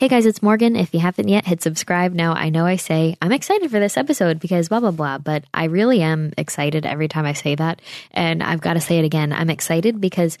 Hey guys, it's Morgan. If you haven't yet, hit subscribe. Now, I know I say I'm excited for this episode because blah, blah, blah, but I really am excited every time I say that. And I've got to say it again. I'm excited because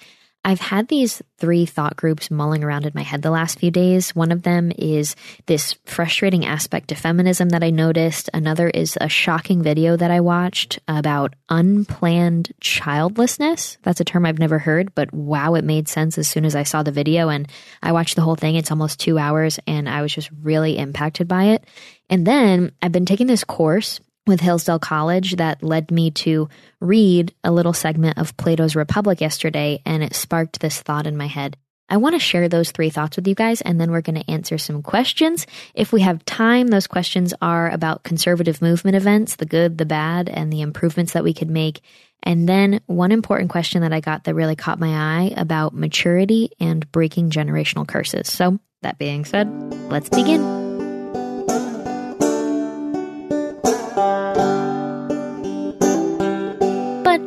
I've had these three thought groups mulling around in my head the last few days. One of them is this frustrating aspect of feminism that I noticed. Another is a shocking video that I watched about unplanned childlessness. That's a term I've never heard, but wow, it made sense as soon as I saw the video. And I watched the whole thing. It's almost 2 hours, and I was just really impacted by it. And then I've been taking this course with Hillsdale College that led me to read a little segment of Plato's Republic yesterday, and it sparked this thought in my head. I want to share those three thoughts with you guys, and then we're going to answer some questions. If we have time, those questions are about conservative movement events, the good, the bad, and the improvements that we could make. And then one important question that I got that really caught my eye about maturity and breaking generational curses. So that being said, let's begin.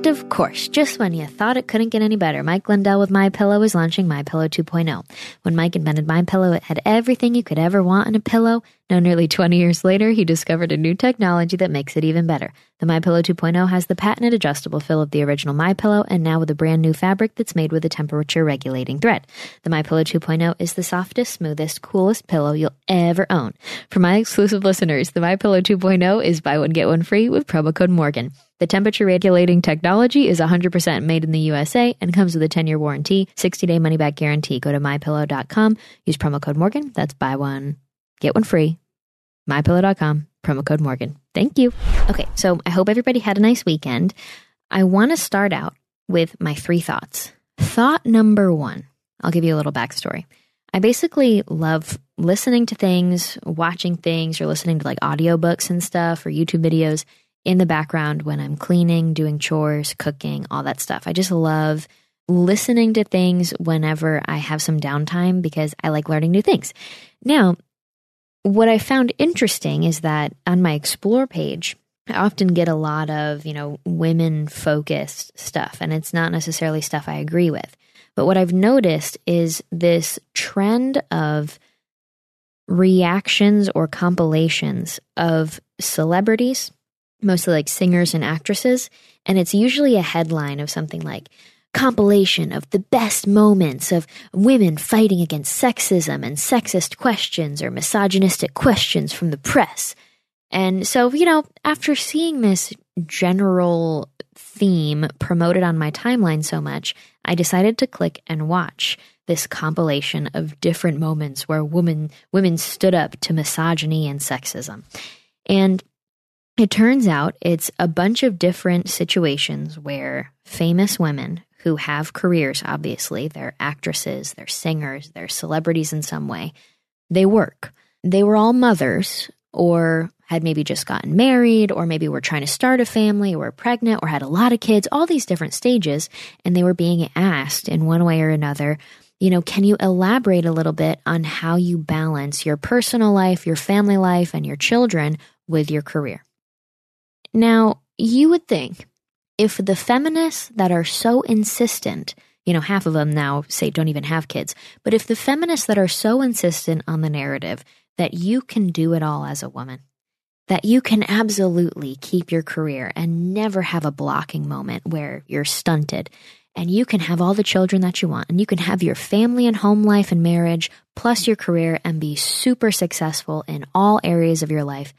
Of course, just when you thought it couldn't get any better, Mike Lindell with MyPillow is launching MyPillow 2.0. When Mike invented MyPillow, it had everything you could ever want in a pillow. Now, nearly 20 years later, he discovered a new technology that makes it even better. The MyPillow 2.0 has the patented adjustable fill of the original MyPillow, and now with a brand new fabric that's made with a temperature-regulating thread. The MyPillow 2.0 is the softest, smoothest, coolest pillow you'll ever own. For my exclusive listeners, the MyPillow 2.0 is buy one, get one free with promo code Morgan. The temperature-regulating technology is 100% made in the USA and comes with a 10-year warranty, 60-day money-back guarantee. Go to MyPillow.com, use promo code Morgan. That's buy one, get one free. MyPillow.com, promo code Morgan. Thank you. Okay, so I hope everybody had a nice weekend. I want to start out with my three thoughts. Thought number one, I'll give you a little backstory. I basically love listening to things, watching things, or listening to like audiobooks and stuff or YouTube videos in the background when I'm cleaning, doing chores, cooking, all that stuff. I just love listening to things whenever I have some downtime because I like learning new things. Now, what I found interesting is that on my Explore page, I often get a lot of, women-focused stuff, and it's not necessarily stuff I agree with. But what I've noticed is this trend of reactions or compilations of celebrities, mostly like singers and actresses, and it's usually a headline of something like, compilation of the best moments of women fighting against sexism and sexist questions or misogynistic questions from the press. And so, after seeing this general theme promoted on my timeline so much, I decided to click and watch this compilation of different moments where women stood up to misogyny and sexism. And it turns out it's a bunch of different situations where famous women who have careers, obviously, they're actresses, they're singers, they're celebrities in some way, they work. They were all mothers or had maybe just gotten married or maybe were trying to start a family or were pregnant or had a lot of kids, all these different stages, and they were being asked in one way or another, can you elaborate a little bit on how you balance your personal life, your family life, and your children with your career? Now, you would think, if the feminists that are so insistent, half of them now say don't even have kids, but if the feminists that are so insistent on the narrative that you can do it all as a woman, that you can absolutely keep your career and never have a blocking moment where you're stunted, and you can have all the children that you want, and you can have your family and home life and marriage, plus your career, and be super successful in all areas of your life,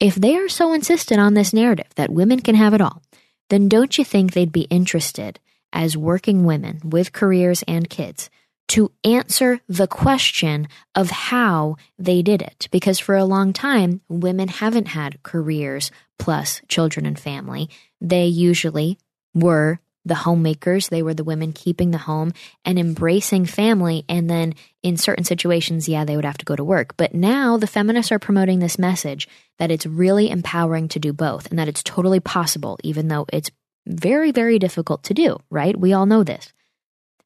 if they are so insistent on this narrative that women can have it all, then don't you think they'd be interested as working women with careers and kids to answer the question of how they did it? Because for a long time, women haven't had careers plus children and family. They usually were the homemakers. They were the women keeping the home and embracing family. And then in certain situations, yeah, they would have to go to work. But now the feminists are promoting this message that it's really empowering to do both and that it's totally possible, even though it's very, very difficult to do, right? We all know this.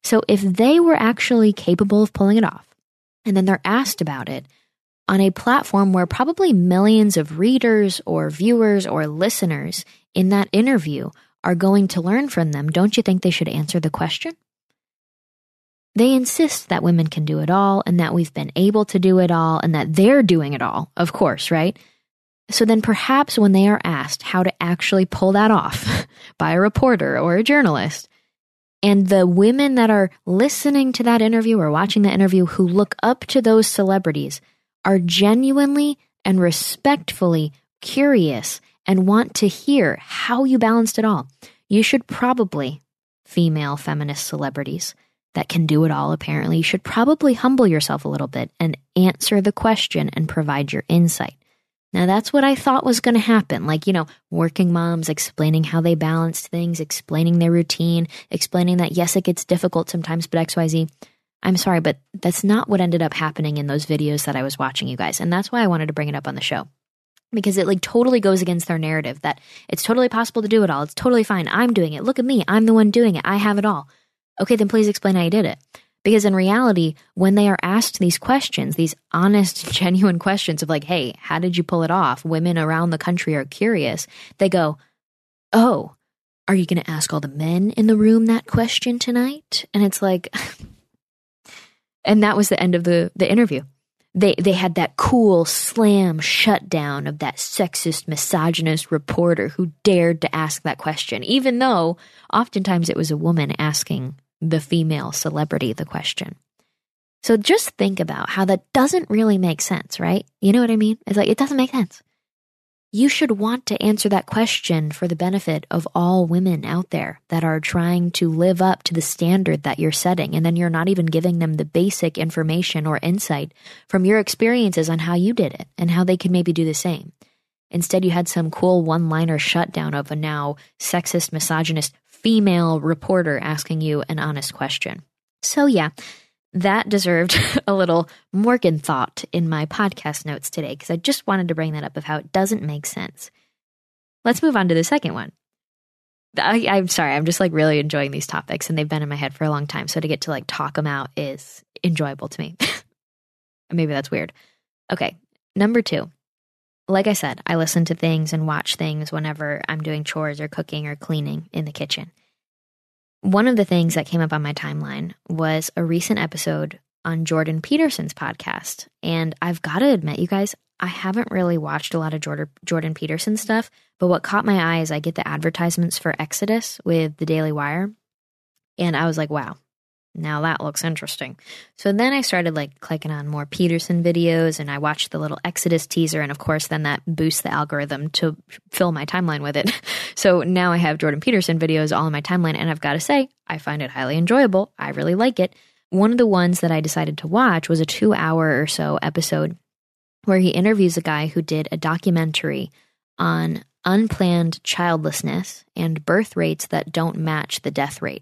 So if they were actually capable of pulling it off, and then they're asked about it on a platform where probably millions of readers or viewers or listeners in that interview are going to learn from them, don't you think they should answer the question? They insist that women can do it all and that we've been able to do it all and that they're doing it all, of course, right? So then perhaps when they are asked how to actually pull that off by a reporter or a journalist, and the women that are listening to that interview or watching the interview who look up to those celebrities are genuinely and respectfully curious and want to hear how you balanced it all, you should probably, female feminist celebrities that can do it all apparently, you should probably humble yourself a little bit and answer the question and provide your insight. Now, that's what I thought was going to happen. Like, you know, working moms explaining how they balanced things, explaining their routine, explaining that, yes, it gets difficult sometimes, but X, Y, Z. I'm sorry, but that's not what ended up happening in those videos that I was watching, you guys. And that's why I wanted to bring it up on the show. Because it like totally goes against their narrative that it's totally possible to do it all. It's totally fine. I'm doing it. Look at me. I'm the one doing it. I have it all. Okay, then please explain how you did it. Because in reality, when they are asked these questions, these honest, genuine questions of like, hey, how did you pull it off? Women around the country are curious. They go, oh, are you going to ask all the men in the room that question tonight? And it's like, and that was the end of the interview. They had that cool slam shutdown of that sexist, misogynist reporter who dared to ask that question, even though oftentimes it was a woman asking the female celebrity the question. So just think about how that doesn't really make sense, right? You know what I mean? It's like, it doesn't make sense. You should want to answer that question for the benefit of all women out there that are trying to live up to the standard that you're setting, and then you're not even giving them the basic information or insight from your experiences on how you did it and how they could maybe do the same. Instead, you had some cool one-liner shutdown of a now sexist, misogynist female reporter asking you an honest question. So yeah, that deserved a little Morgenthau in my podcast notes today because I just wanted to bring that up of how it doesn't make sense. Let's move on to the second one. I'm sorry, I'm just like really enjoying these topics and they've been in my head for a long time. So to get to like talk them out is enjoyable to me. Maybe that's weird. Okay, number two. Like I said, I listen to things and watch things whenever I'm doing chores or cooking or cleaning in the kitchen. One of the things that came up on my timeline was a recent episode on Jordan Peterson's podcast. And I've got to admit, you guys, I haven't really watched a lot of Jordan Peterson stuff. But what caught my eye is I get the advertisements for Exodus with the Daily Wire. And I was like, wow. Now that looks interesting. So then I started like clicking on more Peterson videos and I watched the little Exodus teaser. And of course, then that boosts the algorithm to fill my timeline with it. So now I have Jordan Peterson videos all in my timeline. And I've got to say, I find it highly enjoyable. I really like it. One of the ones that I decided to watch was a 2-hour or so episode where he interviews a guy who did a documentary on unplanned childlessness and birth rates that don't match the death rate.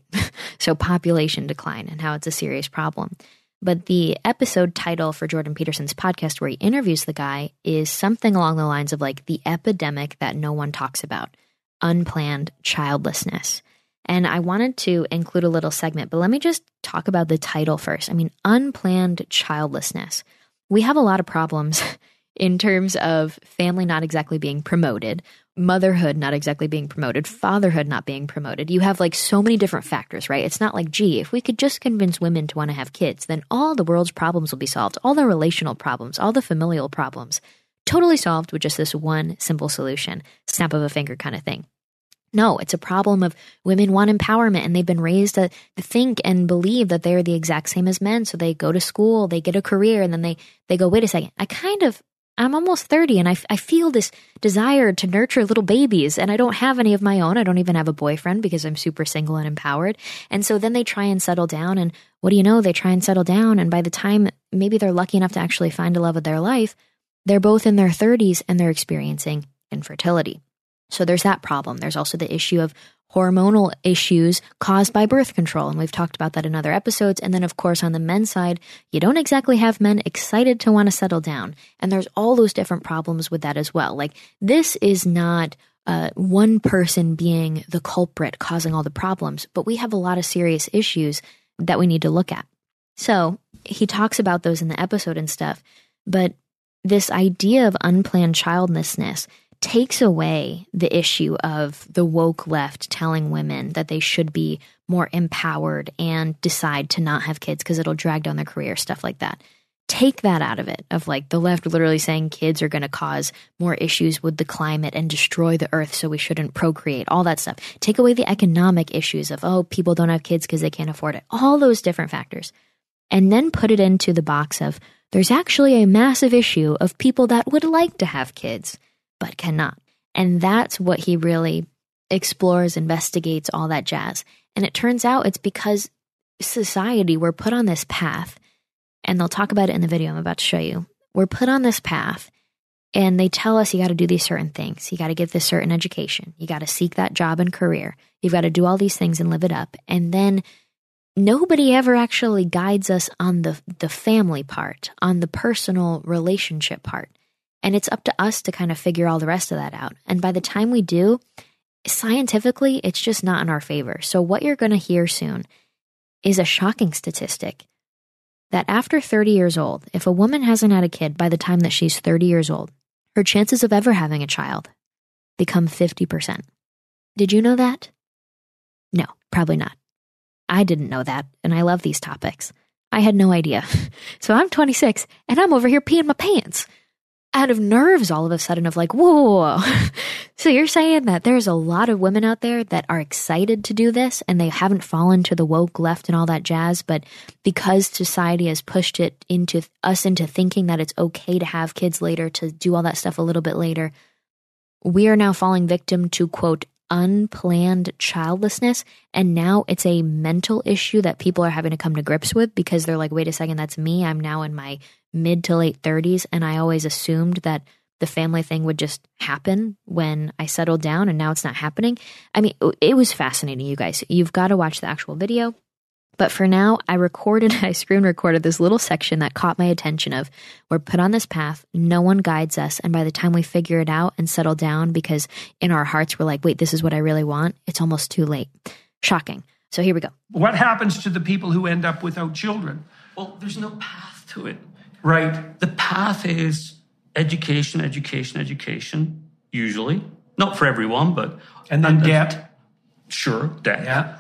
So population decline and how it's a serious problem. But the episode title for Jordan Peterson's podcast where he interviews the guy is something along the lines of like the epidemic that no one talks about, unplanned childlessness. And I wanted to include a little segment, but let me just talk about the title first. I mean, unplanned childlessness. We have a lot of problems in terms of family not exactly being promoted, motherhood not exactly being promoted, fatherhood not being promoted. You have like so many different factors, right? It's not like, gee, if we could just convince women to want to have kids, then all the world's problems will be solved, all the relational problems, all the familial problems, totally solved with just this one simple solution, snap of a finger kind of thing. No, it's a problem of women want empowerment and they've been raised to think and believe that they're the exact same as men. So they go to school, they get a career, and then they go, wait a second, I'm almost 30 and I feel this desire to nurture little babies and I don't have any of my own. I don't even have a boyfriend because I'm super single and empowered. And so then they try and settle down and what do you know? They try and settle down and by the time maybe they're lucky enough to actually find a love of their life, they're both in their 30s and they're experiencing infertility. So there's that problem. There's also the issue of hormonal issues caused by birth control. And we've talked about that in other episodes. And then, of course, on the men's side, you don't exactly have men excited to want to settle down. And there's all those different problems with that as well. Like, this is not one person being the culprit causing all the problems, but we have a lot of serious issues that we need to look at. So he talks about those in the episode and stuff, but this idea of unplanned childlessness takes away the issue of the woke left telling women that they should be more empowered and decide to not have kids because it'll drag down their career, stuff like that. Take that out of it, of like the left literally saying kids are going to cause more issues with the climate and destroy the earth, so we shouldn't procreate, all that stuff. Take away the economic issues of, oh, people don't have kids because they can't afford it, all those different factors. And then put it into the box of there's actually a massive issue of people that would like to have kids but cannot. And that's what he really explores, investigates, all that jazz. And it turns out it's because society, we're put on this path, and they'll talk about it in the video I'm about to show you. We're put on this path, and they tell us you got to do these certain things. You got to get this certain education. You got to seek that job and career. You've got to do all these things and live it up. And then nobody ever actually guides us on the family part, on the personal relationship part. And it's up to us to kind of figure all the rest of that out. And by the time we do, scientifically, it's just not in our favor. So what you're going to hear soon is a shocking statistic that after 30 years old, if a woman hasn't had a kid by the time that she's 30 years old, her chances of ever having a child become 50%. Did you know that? No, probably not. I didn't know that, and I love these topics. I had no idea. So I'm 26, and I'm over here peeing my pants out of nerves all of a sudden of like, whoa. So you're saying that there's a lot of women out there that are excited to do this, and they haven't fallen to the woke left and all that jazz, but because society has pushed it into us into thinking that it's okay to have kids later, to do all that stuff a little bit later, we are now falling victim to, quote, unplanned childlessness. And now it's a mental issue that people are having to come to grips with, because they're like, wait a second, that's me. I'm now in my mid to late 30s, and I always assumed that the family thing would just happen when I settled down, and now it's not happening. I mean, it was fascinating, you guys. You've got to watch the actual video. But for now, I screen recorded this little section that caught my attention of, we're put on this path, no one guides us, and by the time we figure it out and settle down, because in our hearts we're like, wait, this is what I really want, it's almost too late. Shocking. So here we go. What happens to the people who end up without children? Well, there's no path to it. Right. The path is education, education, education, usually. Not for everyone, but... And then debt. Sure, debt. Yeah.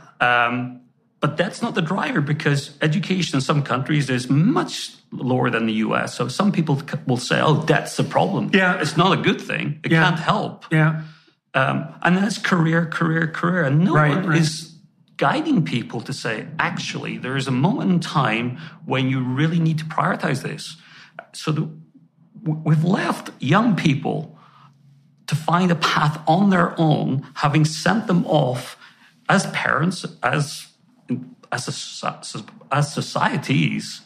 But that's not the driver, because education in some countries is much lower than the US. So some people will say, oh, that's the problem. Yeah. It's not a good thing. It can't help. Yeah. And that's career. And no one is guiding people to say, actually, there is a moment in time when you really need to prioritize this. So we've left young people to find a path on their own, having sent them off as parents, as societies,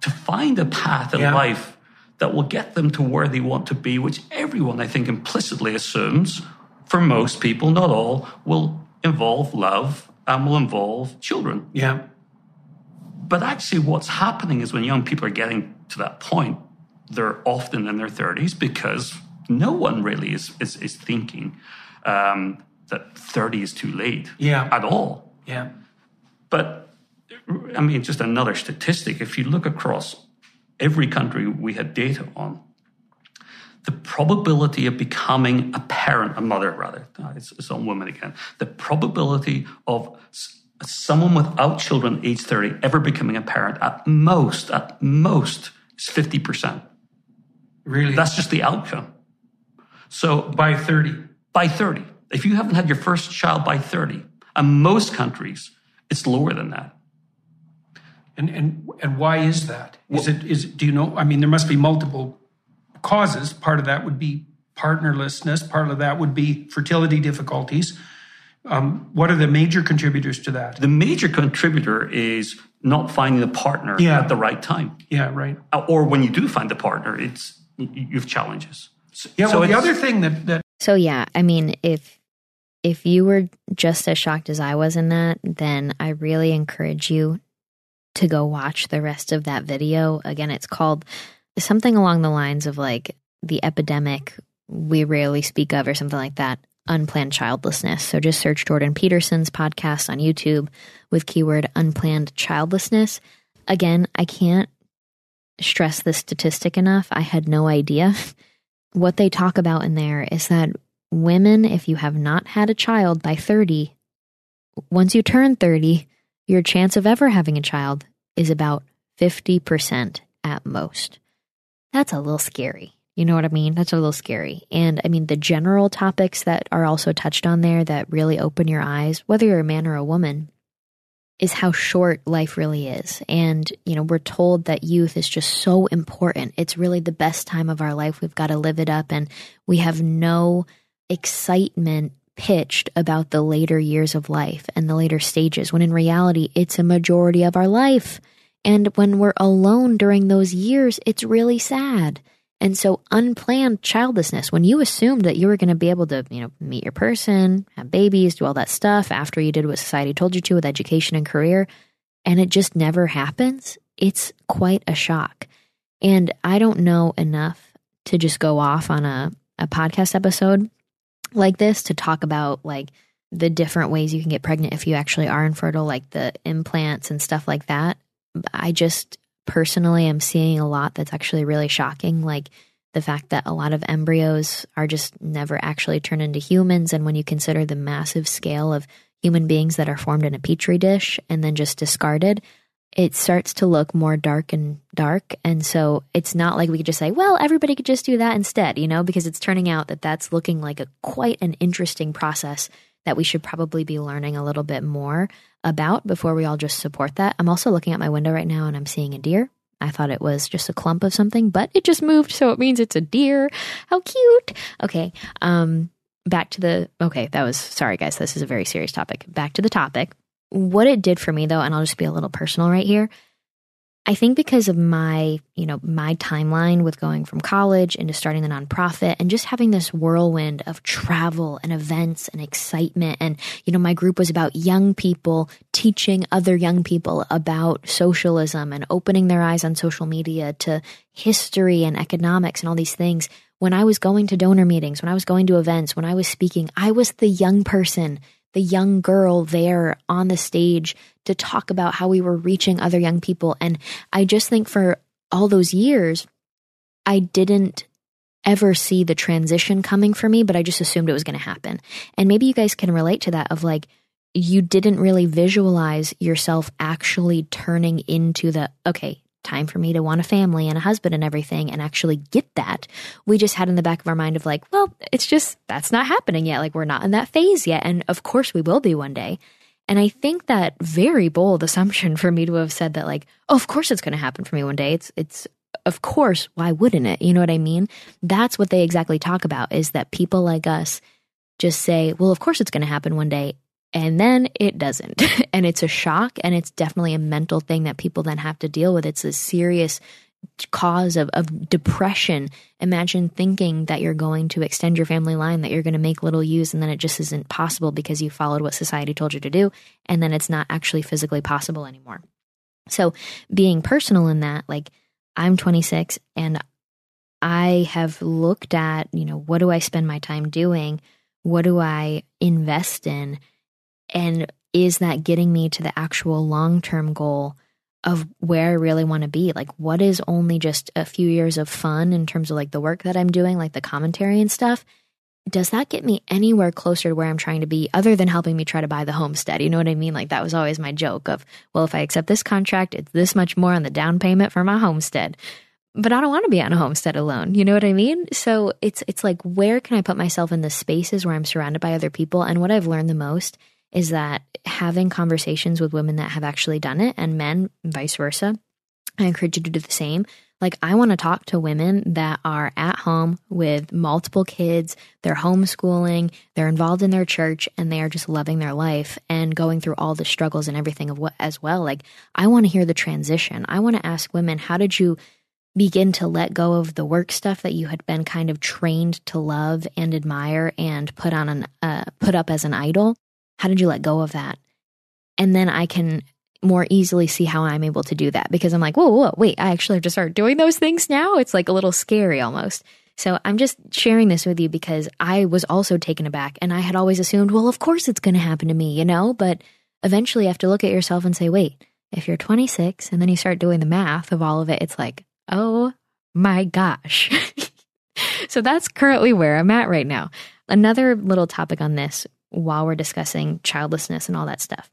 to find a path in life that will get them to where they want to be, which everyone, I think, implicitly assumes, for most people, not all, will involve love and will involve children. Yeah. But actually what's happening is, when young people are getting to that point, they're often in their 30s, because no one really is thinking that 30 is too late at all. Yeah. But, I mean, just another statistic, if you look across every country we had data on, the probability of becoming a mother, it's on women again, the probability of someone without children age 30 ever becoming a parent at most is 50%. Really? That's just the outcome. So By 30. If you haven't had your first child by 30, and most countries... it's lower than that. And why is that? Is it? Do you know? I mean, there must be multiple causes. Part of that would be partnerlessness. Part of that would be fertility difficulties. What are the major contributors to that? The major contributor is not finding the partner at the right time. Yeah, right. Or when you do find the partner, you have challenges. So the other thing that... So yeah, I mean, if... if you were just as shocked as I was in that, then I really encourage you to go watch the rest of that video. Again, it's called something along the lines of like the epidemic we rarely speak of or something like that, unplanned childlessness. So just search Jordan Peterson's podcast on YouTube with keyword unplanned childlessness. Again, I can't stress this statistic enough. I had no idea. What they talk about in there is that women, if you have not had a child by 30, once you turn 30, your chance of ever having a child is about 50% at most. That's a little scary. You know what I mean? That's a little scary. And I mean, the general topics that are also touched on there that really open your eyes, whether you're a man or a woman, is how short life really is. And, you know, we're told that youth is just so important. It's really the best time of our life. We've got to live it up. And we have no excitement pitched about the later years of life and the later stages, when in reality, it's a majority of our life. And when we're alone during those years, it's really sad. And so unplanned childlessness, when you assumed that you were going to be able to, you know, meet your person, have babies, do all that stuff after you did what society told you to with education and career, and it just never happens, it's quite a shock. And I don't know enough to just go off on a podcast episode like this to talk about like the different ways you can get pregnant if you actually are infertile, like the implants and stuff like that. I just personally am seeing a lot that's actually really shocking, like the fact that a lot of embryos are just never actually turned into humans. And when you consider the massive scale of human beings that are formed in a petri dish and then just discarded, it starts to look more dark and dark. And so it's not like we could just say, well, everybody could just do that instead, you know, because it's turning out that that's looking like a quite an interesting process that we should probably be learning a little bit more about before we all just support that. I'm also looking at my window right now and I'm seeing a deer. I thought it was just a clump of something, but it just moved, so it means it's a deer. How cute. Okay, back to the, okay, that was, sorry guys, this is a very serious topic. Back to the topic. What it did for me though, and I'll just be a little personal right here, I think because of my, you know, my timeline with going from college into starting the nonprofit and just having this whirlwind of travel and events and excitement. And, you know, my group was about young people teaching other young people about socialism and opening their eyes on social media to history and economics and all these things. When I was going to donor meetings, when I was going to events, when I was speaking, I was the young person, the young girl there on the stage to talk about how we were reaching other young people. And I just think for all those years, I didn't ever see the transition coming for me, but I just assumed it was going to happen. And maybe you guys can relate to that of like, you didn't really visualize yourself actually turning into the, okay, time for me to want a family and a husband and everything and actually get that. We just had in the back of our mind of like, well, it's just, that's not happening yet. Like we're not in that phase yet. And of course we will be one day. And I think that very bold assumption for me to have said that like, oh, of course it's going to happen for me one day. It's of course, why wouldn't it? You know what I mean? That's what they exactly talk about, is that people like us just say, well, of course it's going to happen one day. And then it doesn't. And it's a shock. And it's definitely a mental thing that people then have to deal with. It's a serious cause of depression. Imagine thinking that you're going to extend your family line, that you're going to make little U's, and then it just isn't possible because you followed what society told you to do. And then it's not actually physically possible anymore. So being personal in that, like I'm 26 and I have looked at, you know, what do I spend my time doing? What do I invest in? And is that getting me to the actual long-term goal of where I really want to be? Like what is only just a few years of fun in terms of like the work that I'm doing, like the commentary and stuff? Does that get me anywhere closer to where I'm trying to be other than helping me try to buy the homestead? You know what I mean? Like that was always my joke of, well, if I accept this contract, it's this much more on the down payment for my homestead. But I don't want to be on a homestead alone. You know what I mean? So it's like, where can I put myself in the spaces where I'm surrounded by other people? And what I've learned the most is that having conversations with women that have actually done it, and men, vice versa, I encourage you to do the same. Like I want to talk to women that are at home with multiple kids, they're homeschooling, they're involved in their church, and they are just loving their life and going through all the struggles and everything of what as well. Like I want to hear the transition. I want to ask women, how did you begin to let go of the work stuff that you had been kind of trained to love and admire and put up as an idol? How did you let go of that? And then I can more easily see how I'm able to do that, because I'm like, whoa, wait, I actually have to start doing those things now. It's like a little scary almost. So I'm just sharing this with you because I was also taken aback, and I had always assumed, well, of course it's going to happen to me, but eventually you have to look at yourself and say, wait, if you're 26 and then you start doing the math of all of it, it's like, oh my gosh. So that's currently where I'm at right now. Another little topic on this while we're discussing childlessness and all that stuff.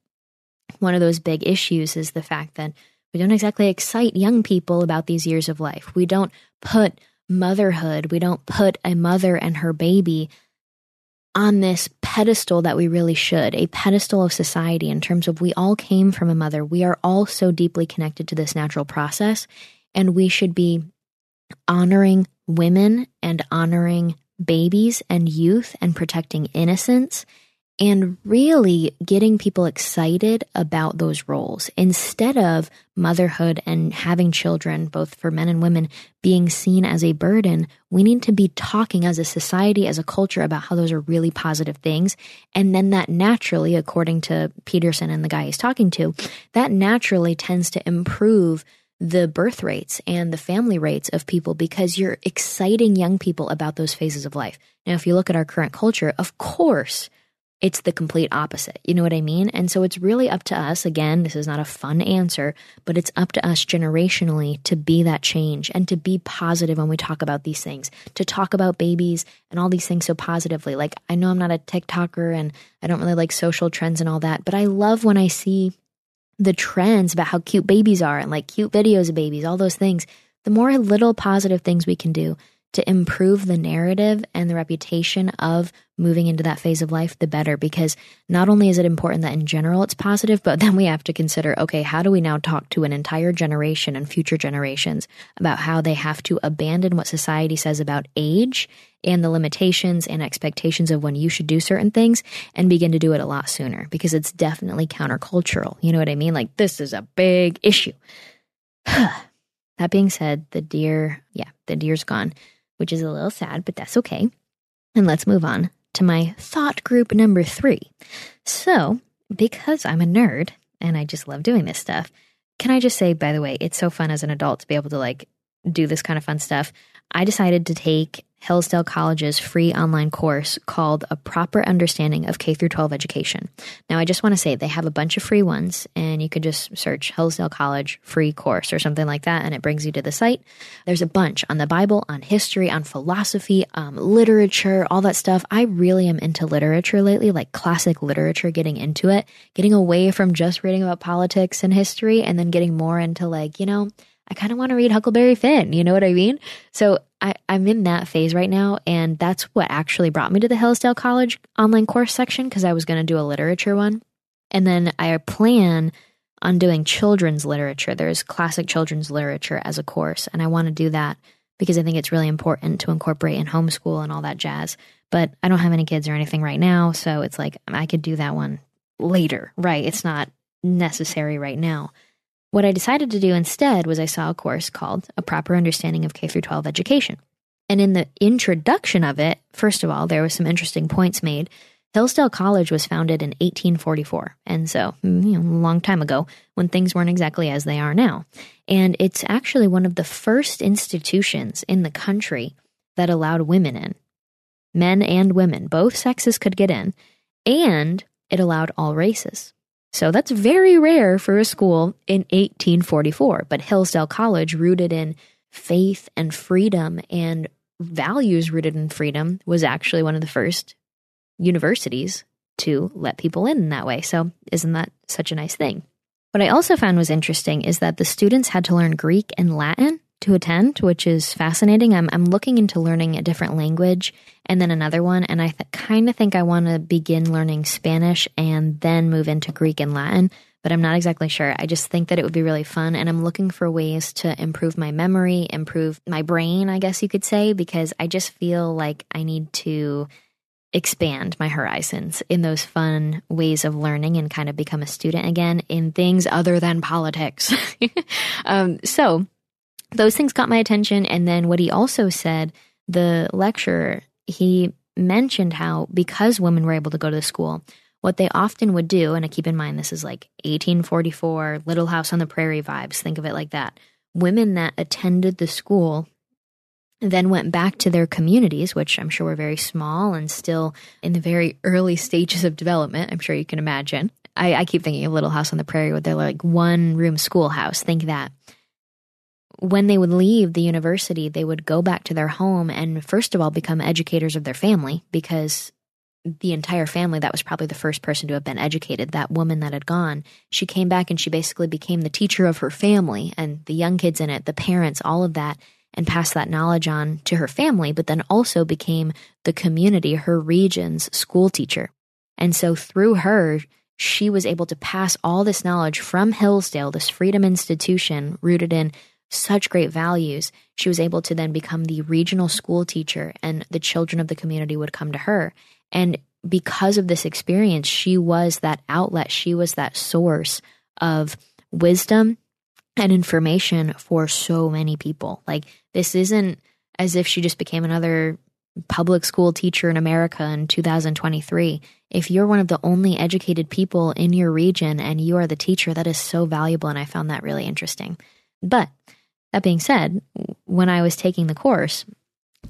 One of those big issues is the fact that we don't exactly excite young people about these years of life. We don't put motherhood, we don't put a mother and her baby on this pedestal that we really should, a pedestal of society in terms of we all came from a mother. We are all so deeply connected to this natural process, and we should be honoring women and honoring babies and youth and protecting innocence and really getting people excited about those roles instead of motherhood and having children, both for men and women, being seen as a burden. We need to be talking as a society, as a culture, about how those are really positive things. And then that naturally, according to Peterson and the guy he's talking to, that naturally tends to improve the birth rates and the family rates of people, because you're exciting young people about those phases of life. Now, if you look at our current culture, of course, it's the complete opposite. You know what I mean? And so it's really up to us. Again, this is not a fun answer, but it's up to us generationally to be that change and to be positive when we talk about these things, to talk about babies and all these things so positively. Like, I know I'm not a TikToker and I don't really like social trends and all that, but I love when I see the trends about how cute babies are and like cute videos of babies, all those things. The more little positive things we can do to improve the narrative and the reputation of moving into that phase of life, the better. Because not only is it important that in general it's positive, but then we have to consider, okay, how do we now talk to an entire generation and future generations about how they have to abandon what society says about age and the limitations and expectations of when you should do certain things and begin to do it a lot sooner? Because it's definitely countercultural. You know what I mean? Like, this is a big issue. That being said, the deer's gone, which is a little sad, but that's okay. And let's move on to my thought group number 3. So, because I'm a nerd and I just love doing this stuff, can I just say, by the way, it's so fun as an adult to be able to like do this kind of fun stuff. I decided to take Hillsdale College's free online course called A Proper Understanding of K-12 Education. Now, I just want to say they have a bunch of free ones, and you could just search Hillsdale College free course or something like that, and it brings you to the site. There's a bunch on the Bible, on history, on philosophy, literature, all that stuff. I really am into literature lately, like classic literature, getting into it, getting away from just reading about politics and history, and then getting more into like, I kind of want to read Huckleberry Finn, you know what I mean? So I'm in that phase right now, and that's what actually brought me to the Hillsdale College online course section, because I was going to do a literature one. And then I plan on doing children's literature. There's classic children's literature as a course, and I want to do that because I think it's really important to incorporate in homeschool and all that jazz. But I don't have any kids or anything right now, so it's like I could do that one later, right? It's not necessary right now. What I decided to do instead was I saw a course called A Proper Understanding of K-12 Education. And in the introduction of it, first of all, there was some interesting points made. Hillsdale College was founded in 1844. And so, a long time ago, when things weren't exactly as they are now. And it's actually one of the first institutions in the country that allowed women in. Men and women, both sexes could get in. And it allowed all races. So that's very rare for a school in 1844, but Hillsdale College, rooted in faith and freedom and values rooted in freedom, was actually one of the first universities to let people in that way. So isn't that such a nice thing? What I also found was interesting is that the students had to learn Greek and Latin to attend, which is fascinating. I'm looking into learning a different language and then another one, and I kind of think I want to begin learning Spanish and then move into Greek and Latin, but I'm not exactly sure. I just think that it would be really fun, and I'm looking for ways to improve my memory, improve my brain, I guess you could say, because I just feel like I need to expand my horizons in those fun ways of learning and kind of become a student again in things other than politics. So those things got my attention. And then what he also said, the lecturer, he mentioned how because women were able to go to the school, what they often would do, and I keep in mind this is like 1844, Little House on the Prairie vibes, think of it like that. Women that attended the school then went back to their communities, which I'm sure were very small and still in the very early stages of development, I'm sure you can imagine. I keep thinking of Little House on the Prairie with their like one-room schoolhouse, think that. When they would leave the university, they would go back to their home and first of all become educators of their family, because the entire family, that was probably the first person to have been educated, that woman that had gone. She came back and she basically became the teacher of her family and the young kids in it, the parents, all of that, and passed that knowledge on to her family, but then also became the community, her region's school teacher. And so through her, she was able to pass all this knowledge from Hillsdale, this freedom institution rooted in such great values. She was able to then become the regional school teacher, and the children of the community would come to her. And because of this experience, she was that outlet. She was that source of wisdom and information for so many people. Like, this isn't as if she just became another public school teacher in America in 2023. If you're one of the only educated people in your region and you are the teacher, that is so valuable. And I found that really interesting. But that being said, when I was taking the course,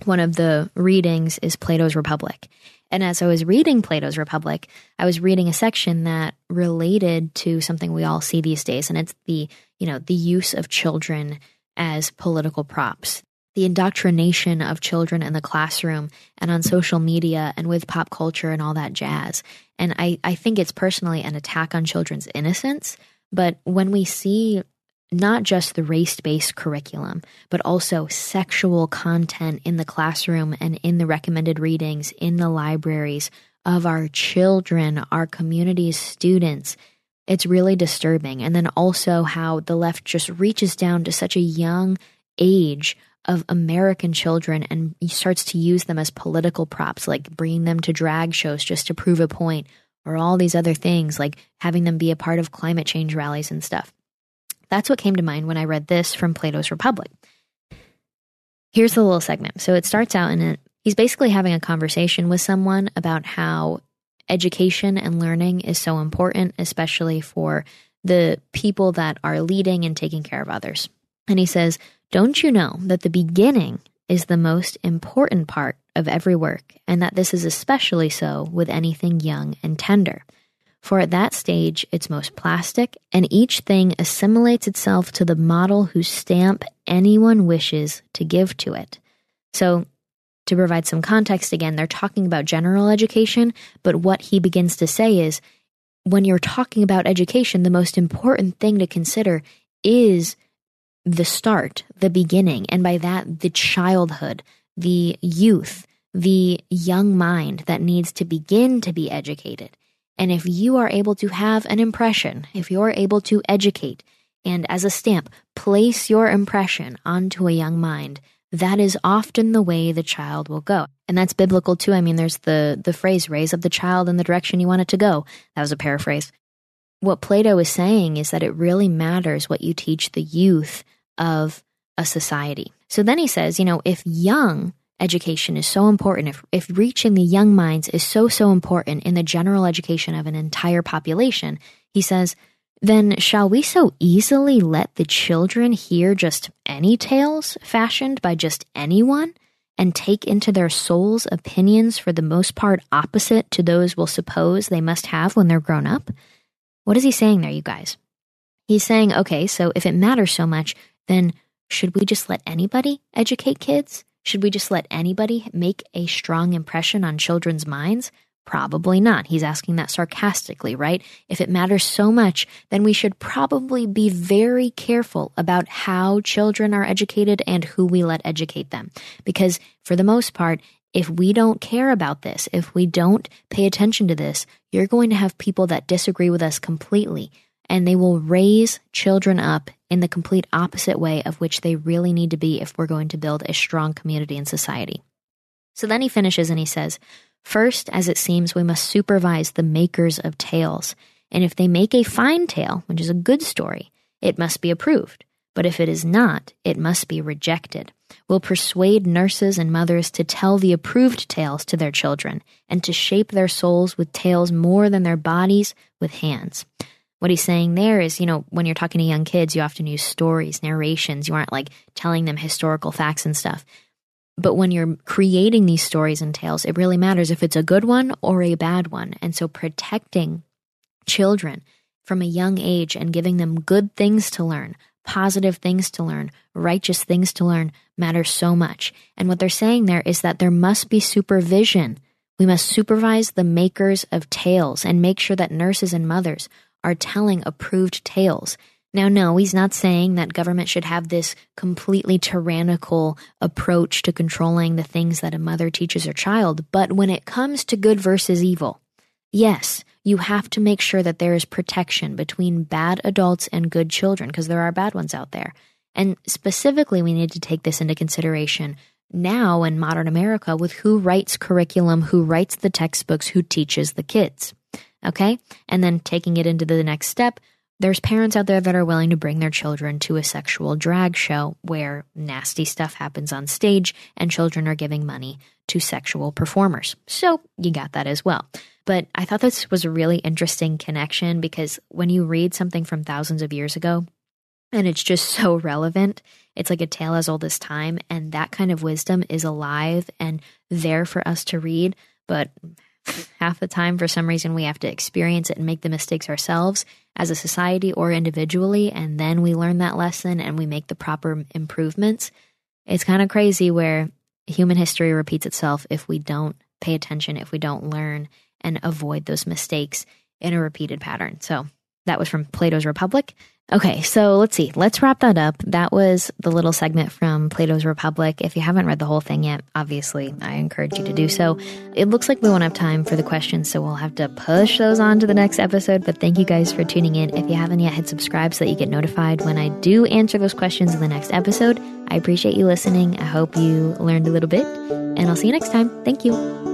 one of the readings is Plato's Republic. And as I was reading Plato's Republic, I was reading a section that related to something we all see these days, and it's the, you know, the use of children as political props, the indoctrination of children in the classroom and on social media and with pop culture and all that jazz. And I think it's personally an attack on children's innocence, but when we see not just the race-based curriculum, but also sexual content in the classroom and in the recommended readings, in the libraries of our children, our community's students. It's really disturbing. And then also how the left just reaches down to such a young age of American children and starts to use them as political props, like bringing them to drag shows just to prove a point, or all these other things, like having them be a part of climate change rallies and stuff. That's what came to mind when I read this from Plato's Republic. Here's the little segment. So it starts out he's basically having a conversation with someone about how education and learning is so important, especially for the people that are leading and taking care of others. And he says, "Don't you know that the beginning is the most important part of every work, and that this is especially so with anything young and tender? For at that stage, it's most plastic, and each thing assimilates itself to the model whose stamp anyone wishes to give to it." So to provide some context, again, they're talking about general education, but what he begins to say is, when you're talking about education, the most important thing to consider is the start, the beginning, and by that, the childhood, the youth, the young mind that needs to begin to be educated. And if you are able to have an impression, if you're able to educate and as a stamp, place your impression onto a young mind, that is often the way the child will go. And that's biblical too. I mean, there's the phrase, raise up the child in the direction you want it to go. That was a paraphrase. What Plato is saying is that it really matters what you teach the youth of a society. So then he says, you know, if young education is so important, if reaching the young minds is so important in the general education of an entire population, he says, then shall we so easily let the children hear just any tales fashioned by just anyone and take into their souls opinions for the most part opposite to those we'll suppose they must have when they're grown up? What is he saying there, you guys? He's saying, okay, so if it matters so much, then should we just let anybody educate kids? Should we just let anybody make a strong impression on children's minds? Probably not. He's asking that sarcastically, right? If it matters so much, then we should probably be very careful about how children are educated and who we let educate them. Because for the most part, if we don't care about this, if we don't pay attention to this, you're going to have people that disagree with us completely, and they will raise children up in the complete opposite way of which they really need to be if we're going to build a strong community and society. So then he finishes and he says, "First, as it seems, we must supervise the makers of tales. And if they make a fine tale, which is a good story, it must be approved. But if it is not, it must be rejected. We'll persuade nurses and mothers to tell the approved tales to their children and to shape their souls with tales more than their bodies with hands. What he's saying there is, you know, when you're talking to young kids, you often use stories, narrations. You aren't like telling them historical facts and stuff. But when you're creating these stories and tales, it really matters if it's a good one or a bad one. And so protecting children from a young age and giving them good things to learn, positive things to learn, righteous things to learn matters so much. And what they're saying there is that there must be supervision. We must supervise the makers of tales and make sure that nurses and mothers are telling approved tales. Now, no, he's not saying that government should have this completely tyrannical approach to controlling the things that a mother teaches her child. But when it comes to good versus evil, yes, you have to make sure that there is protection between bad adults and good children, because there are bad ones out there. And specifically, we need to take this into consideration now in modern America with who writes curriculum, who writes the textbooks, who teaches the kids. Okay? And then taking it into the next step, there's parents out there that are willing to bring their children to a sexual drag show where nasty stuff happens on stage and children are giving money to sexual performers. So you got that as well. But I thought this was a really interesting connection, because when you read something from thousands of years ago and it's just so relevant, it's like a tale as old as time, and that kind of wisdom is alive and there for us to read. But half the time, for some reason, we have to experience it and make the mistakes ourselves as a society or individually, and then we learn that lesson and we make the proper improvements. It's kind of crazy where human history repeats itself if we don't pay attention, if we don't learn and avoid those mistakes in a repeated pattern. So that was from Plato's Republic. Okay, so let's see. Let's wrap that up. That was the little segment from Plato's Republic. If you haven't read the whole thing yet, obviously, I encourage you to do so. It looks like we won't have time for the questions, so we'll have to push those on to the next episode. But thank you guys for tuning in. If you haven't yet, hit subscribe so that you get notified when I do answer those questions in the next episode. I appreciate you listening. I hope you learned a little bit, and I'll see you next time. Thank you.